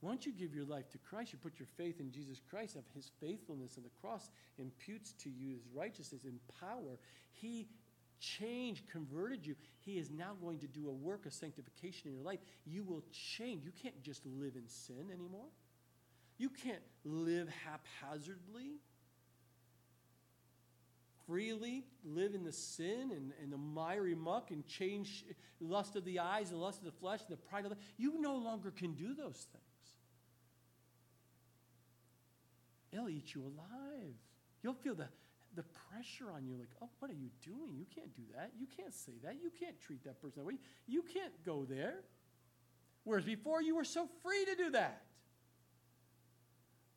Once you give your life to Christ, you put your faith in Jesus Christ, of his faithfulness on the cross imputes to you his righteousness and power. He changed, converted you. He is now going to do a work of sanctification in your life. You will change. You can't just live in sin anymore. You can't live haphazardly, freely live in the sin and, and the miry muck and change lust of the eyes and lust of the flesh and the pride of the. You no longer can do those things. It'll eat you alive. You'll feel the, the pressure on you, like, oh, what are you doing? You can't do that. You can't say that. You can't treat that person that way. You can't go there. Whereas before, you were so free to do that.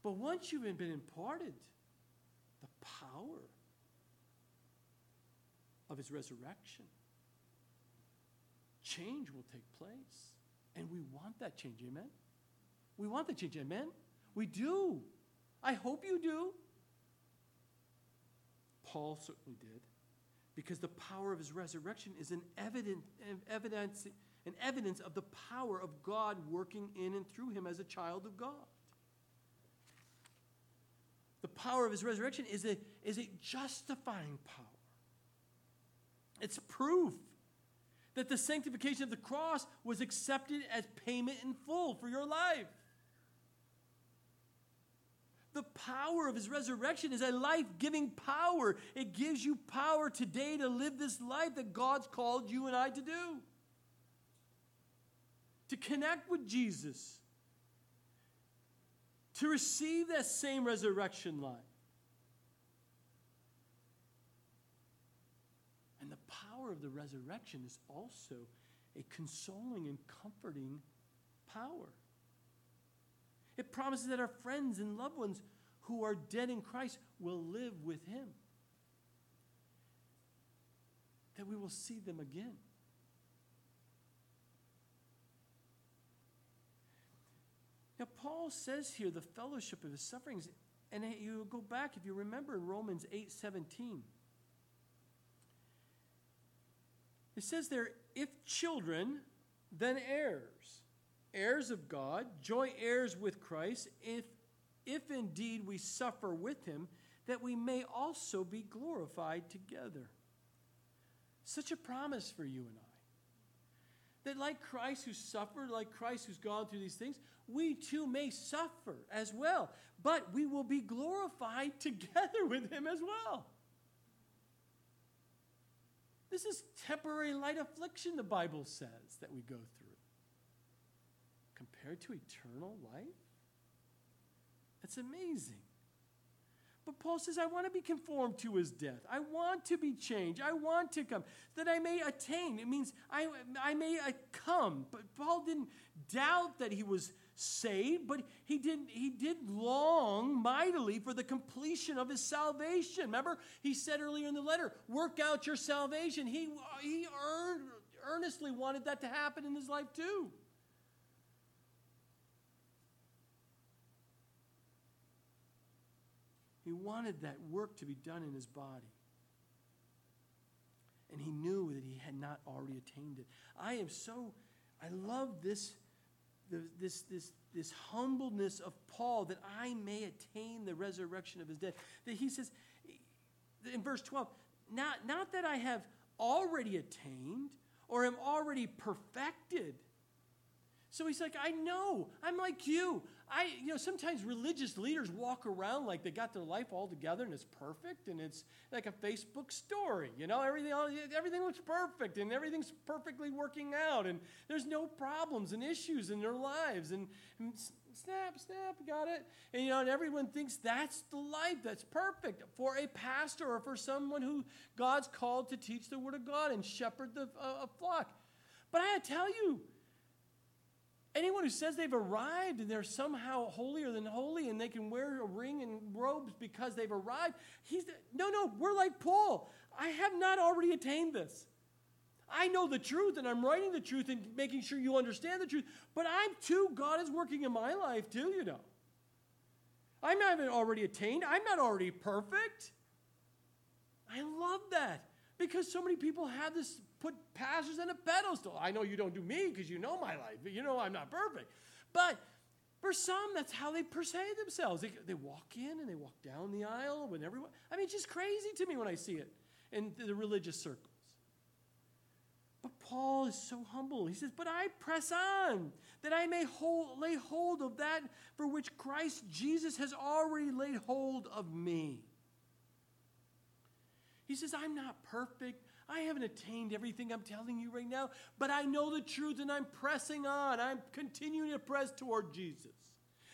But once you've been imparted the power of his resurrection, change will take place. And we want that change, amen? We want that change, amen? We do. I hope you do. Paul certainly did, because the power of his resurrection is an evident, evidence, an evidence of the power of God working in and through him as a child of God. The power of his resurrection is a, is a justifying power. It's proof that the sanctification of the cross was accepted as payment in full for your life. The power of his resurrection is a life-giving power. It gives you power today to live this life that God's called you and I to do. To connect with Jesus. To receive that same resurrection life. And the power of the resurrection is also a consoling and comforting power. It promises that our friends and loved ones who are dead in Christ will live with him. That we will see them again. Now, Paul says here the fellowship of his sufferings, and you go back, if you remember, in Romans eight seventeen. It says there, if children, then heirs. Heirs of God, joint heirs with Christ, if if indeed we suffer with him, that we may also be glorified together. Such a promise for you and I. That like Christ who suffered, like Christ who's gone through these things, we too may suffer as well. But we will be glorified together with him as well. This is temporary light affliction, the Bible says, that we go through. Compared to eternal life? That's amazing. But Paul says, I want to be conformed to his death. I want to be changed. I want to come. That I may attain. It means I, I may come. But Paul didn't doubt that he was saved, but he didn't, he did long mightily for the completion of his salvation. Remember, he said earlier in the letter, work out your salvation. He, he earned, earnestly wanted that to happen in his life too. He wanted that work to be done in his body. And he knew that he had not already attained it. I am so, I love this, this, this, this humbleness of Paul that I may attain the resurrection of his death. That he says in verse twelve, not, not that I have already attained or am already perfected. So he's like, I know, I'm like you. I, you know, sometimes religious leaders walk around like they got their life all together and it's perfect and it's like a Facebook story, you know, everything everything looks perfect and everything's perfectly working out and there's no problems and issues in their lives and, and snap, snap, got it. And, you know, and everyone thinks that's the life that's perfect for a pastor or for someone who God's called to teach the word of God and shepherd the, uh, a flock. But I tell you, anyone who says they've arrived and they're somehow holier than holy and they can wear a ring and robes because they've arrived, he's no, no, we're like Paul. I have not already attained this. I know the truth and I'm writing the truth and making sure you understand the truth, but I'm too, God is working in my life too, you know. I'm not even already attained. I'm not already perfect. I love that because so many people have this put pastors on a pedestal. I know you don't do me because you know my life. You know I'm not perfect. But for some, that's how they perceive themselves. They, they walk in and they walk down the aisle when everyone, I mean, it's just crazy to me when I see it in the religious circles. But Paul is so humble. He says, but I press on that I may hold, lay hold of that for which Christ Jesus has already laid hold of me. He says, I'm not perfect. I haven't attained everything I'm telling you right now, but I know the truth and I'm pressing on. I'm continuing to press toward Jesus.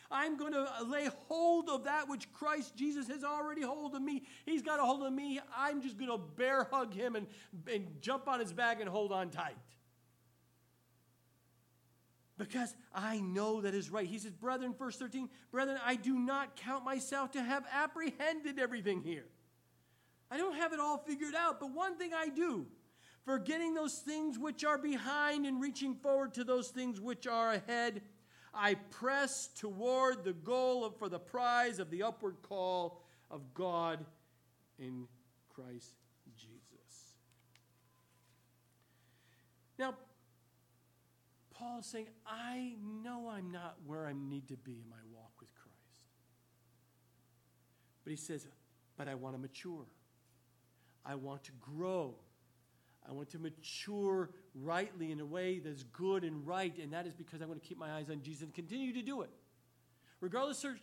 I'm going to lay hold of that which Christ Jesus has already hold of me. He's got a hold of me. I'm just going to bear hug him and, and jump on his back and hold on tight. Because I know that is right. He says, brethren, verse thirteen, brethren, I do not count myself to have apprehended everything here. I don't have it all figured out, but one thing I do, forgetting those things which are behind and reaching forward to those things which are ahead, I press toward the goal of, for the prize of the upward call of God in Christ Jesus. Now, Paul is saying, I know I'm not where I need to be in my walk with Christ. But he says, but I want to mature. I want to grow. I want to mature rightly in a way that's good and right, and that is because I want to keep my eyes on Jesus and continue to do it. Regardless of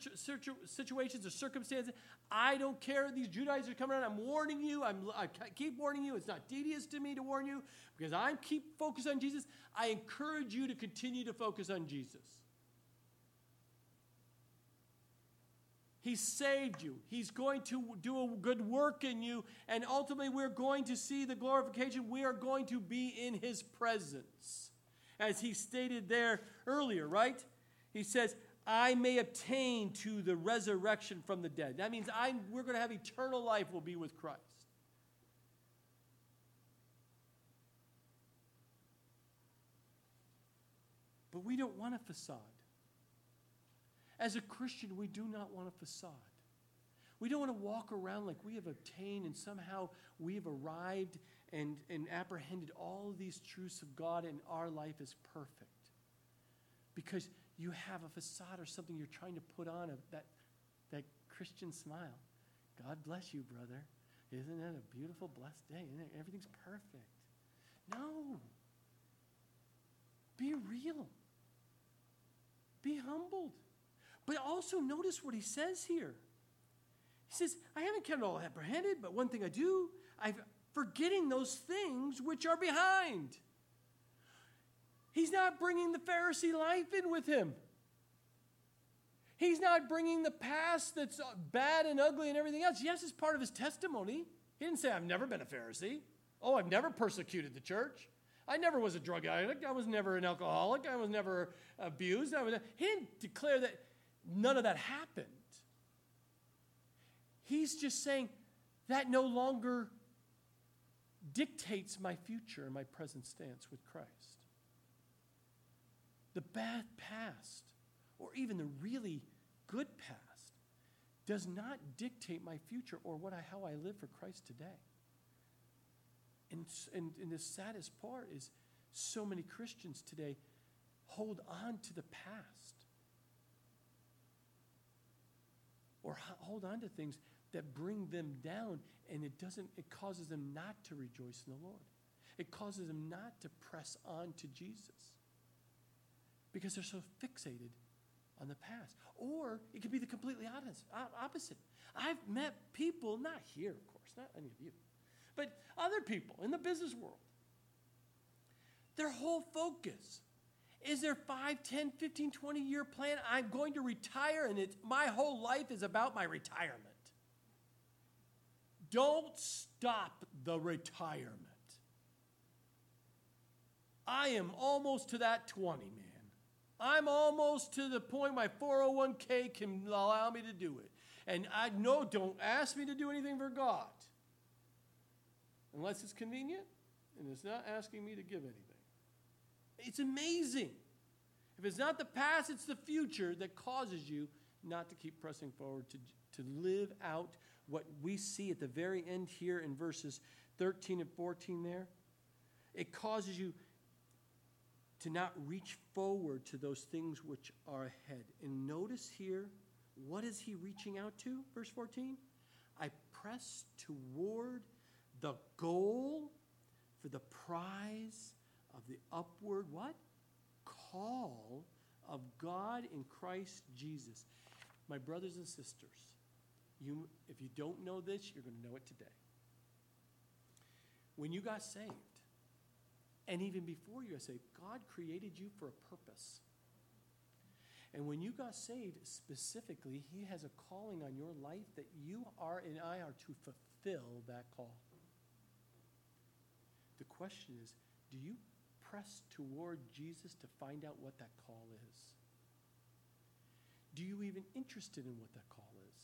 situations or circumstances, I don't care. These Judaizers are coming around. I'm warning you. I'm, I keep warning you. It's not tedious to me to warn you because I keep focused on Jesus. I encourage you to continue to focus on Jesus. He saved you. He's going to do a good work in you. And ultimately, we're going to see the glorification. We are going to be in his presence. As he stated there earlier, right? He says, I may obtain to the resurrection from the dead. That means I'm, we're going to have eternal life. We'll be with Christ. But we don't want a facade. As a Christian, we do not want a facade. We don't want to walk around like we have obtained and somehow we have arrived and, and apprehended all of these truths of God and our life is perfect. Because you have a facade or something you're trying to put on, a, that, that Christian smile. God bless you, brother. Isn't that a beautiful, blessed day? Isn't it? Everything's perfect. No. Be real. Be humbled. But also notice what he says here. He says, I haven't kept it all apprehended, but one thing I do, I'm forgetting those things which are behind. He's not bringing the Pharisee life in with him. He's not bringing the past that's bad and ugly and everything else. Yes, it's part of his testimony. He didn't say, I've never been a Pharisee. Oh, I've never persecuted the church. I never was a drug addict. I was never an alcoholic. I was never abused. I was. He didn't declare that none of that happened. He's just saying that no longer dictates my future and my present stance with Christ. The bad past, or even the really good past, does not dictate my future or what I, how I live for Christ today. And, and, and the saddest part is so many Christians today hold on to the past or hold on to things that bring them down, and it doesn't. It causes them not to rejoice in the Lord. It causes them not to press on to Jesus. Because they're so fixated on the past. Or it could be the completely opposite. I've met people, not here, of course, not any of you, but other people in the business world. Their whole focus is their five, ten, fifteen, twenty year plan. I'm going to retire, and it's, my whole life is about my retirement. Don't stop the retirement. I am almost to that twenty, man. I'm almost to the point my four oh one k can allow me to do it. And I know, don't ask me to do anything for God. Unless it's convenient, and it's not asking me to give anything. It's amazing. If it's not the past, it's the future that causes you not to keep pressing forward, to, to live out what we see at the very end here in verses thirteen and fourteen there. It causes you to not reach forward to those things which are ahead. And notice here, what is he reaching out to? Verse fourteen, I press toward the goal for the prize of the upward, what? Call of God in Christ Jesus. My brothers and sisters, you, if you don't know this, you're going to know it today. When you got saved, and even before you, I say, God created you for a purpose. And when you got saved specifically, he has a calling on your life that you are and I are to fulfill that call. The question is, do you press toward Jesus to find out what that call is? Do you even interested in what that call is?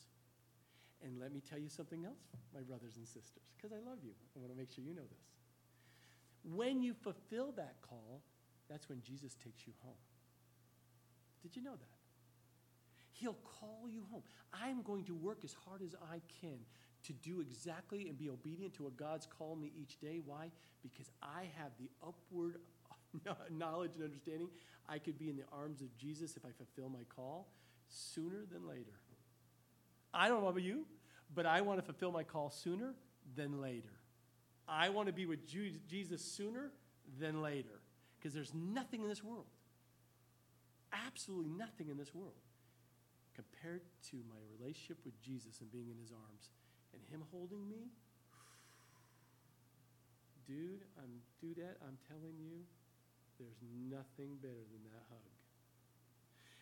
And let me tell you something else, my brothers and sisters, because I love you. I want to make sure you know this. When you fulfill that call, that's when Jesus takes you home. Did you know that? He'll call you home. I'm going to work as hard as I can to do exactly and be obedient to what God's called me each day. Why? Because I have the upward knowledge and understanding. I could be in the arms of Jesus if I fulfill my call sooner than later. I don't know about you, but I want to fulfill my call sooner than later. I want to be with Jesus sooner than later, because there's nothing in this world, absolutely nothing in this world, compared to my relationship with Jesus and being in his arms and him holding me. Dude, I'm dudette, I'm telling you, there's nothing better than that hug.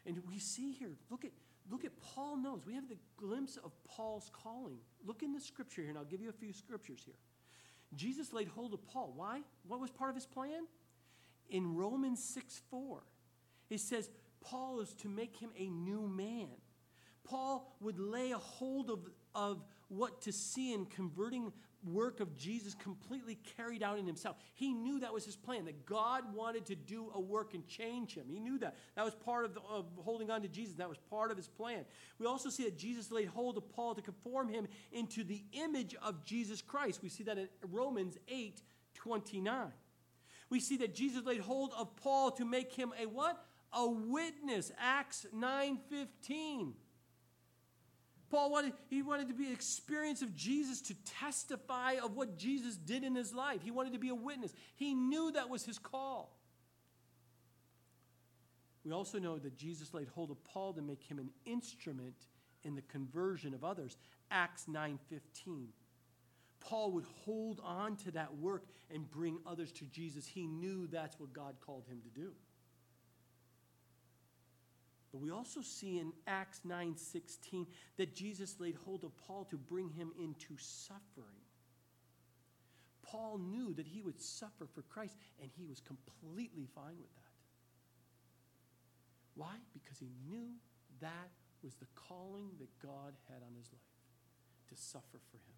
And we see here, look at Look at Paul knows. We have the glimpse of Paul's calling. Look in the scripture here, and I'll give you a few scriptures here. Jesus laid hold of Paul. Why? What was part of his plan? In Romans six four, it says, Paul is to make him a new man. Paul would lay a hold of, of what to see in converting work of Jesus completely carried out in himself. He knew that was his plan, that God wanted to do a work and change him. He knew that. That was part of, the, of holding on to Jesus. That was part of his plan. We also see that Jesus laid hold of Paul to conform him into the image of Jesus Christ. We see that in Romans eight twenty-nine. We see that Jesus laid hold of Paul to make him a what? A witness. Acts nine fifteen. Paul wanted, he wanted to be an experience of Jesus to testify of what Jesus did in his life. He wanted to be a witness. He knew that was his call. We also know that Jesus laid hold of Paul to make him an instrument in the conversion of others. Acts nine fifteen. Paul would hold on to that work and bring others to Jesus. He knew that's what God called him to do. But we also see in Acts nine sixteen that Jesus laid hold of Paul to bring him into suffering. Paul knew that he would suffer for Christ, and he was completely fine with that. Why? Because he knew that was the calling that God had on his life, to suffer for him.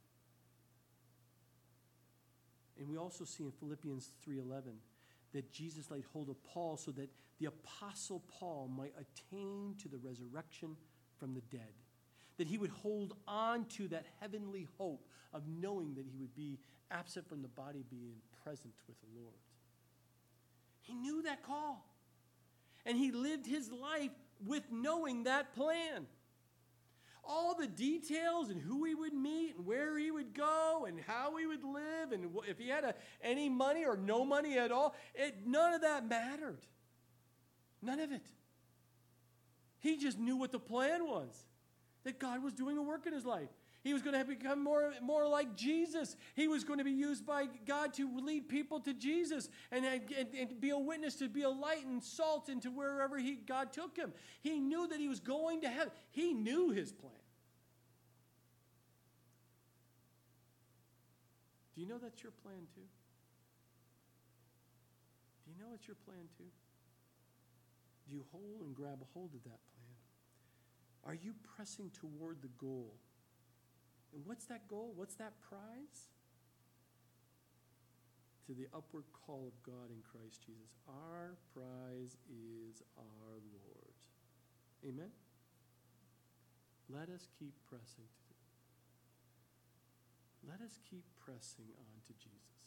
And we also see in Philippians three eleven that Jesus laid hold of Paul so that the apostle Paul might attain to the resurrection from the dead, that he would hold on to that heavenly hope of knowing that he would be absent from the body, being present with the Lord. He knew that call, and he lived his life with knowing that plan. All the details and who he would meet and where he would go and how he would live and if he had a, any money or no money at all, it, none of that mattered. None of it. He just knew what the plan was, that God was doing a work in his life. He was going to become more, more like Jesus. He was going to be used by God to lead people to Jesus and, and, and be a witness, to be a light and salt into wherever he, God took him. He knew that he was going to heaven. He knew his plan. Do you know that's your plan too? Do you know it's your plan too? Do you hold and grab a hold of that plan? Are you pressing toward the goal? And what's that goal? What's that prize? To the upward call of God in Christ Jesus. Our prize is our Lord. Amen? Let us keep pressing. Let us keep pressing on to Jesus.